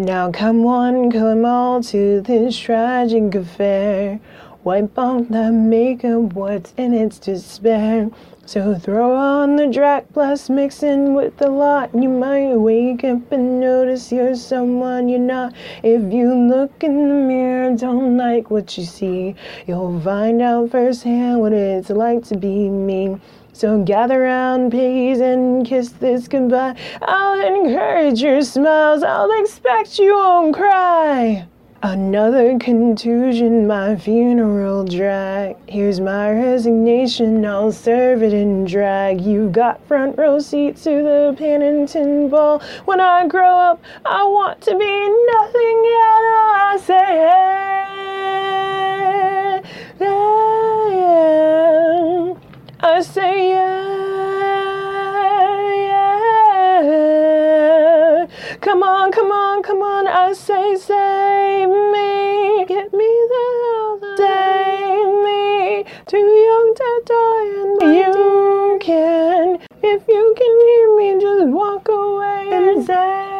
Now come one, come all to this tragic affair. Wipe off the makeup, what's in its despair? So throw on the drag plus mix in with the lot. You might wake up and notice you're someone you're not. If you look in the mirror, don't like what you see, you'll find out firsthand what it's like to be me. So gather round, please, and kiss this goodbye. I'll encourage your smiles, I'll expect you won't cry. Another contusion, my funeral drag. Here's my resignation, I'll serve it in drag. You've got front row seat to the Pennington Ball. When I grow up, I want to be nothing at all. I say yeah, yeah, yeah. I say yeah, yeah. Come on, come on, come on. I say save me, get me the hell out, save me, too young to die. And you can, if you can hear me, just walk away and say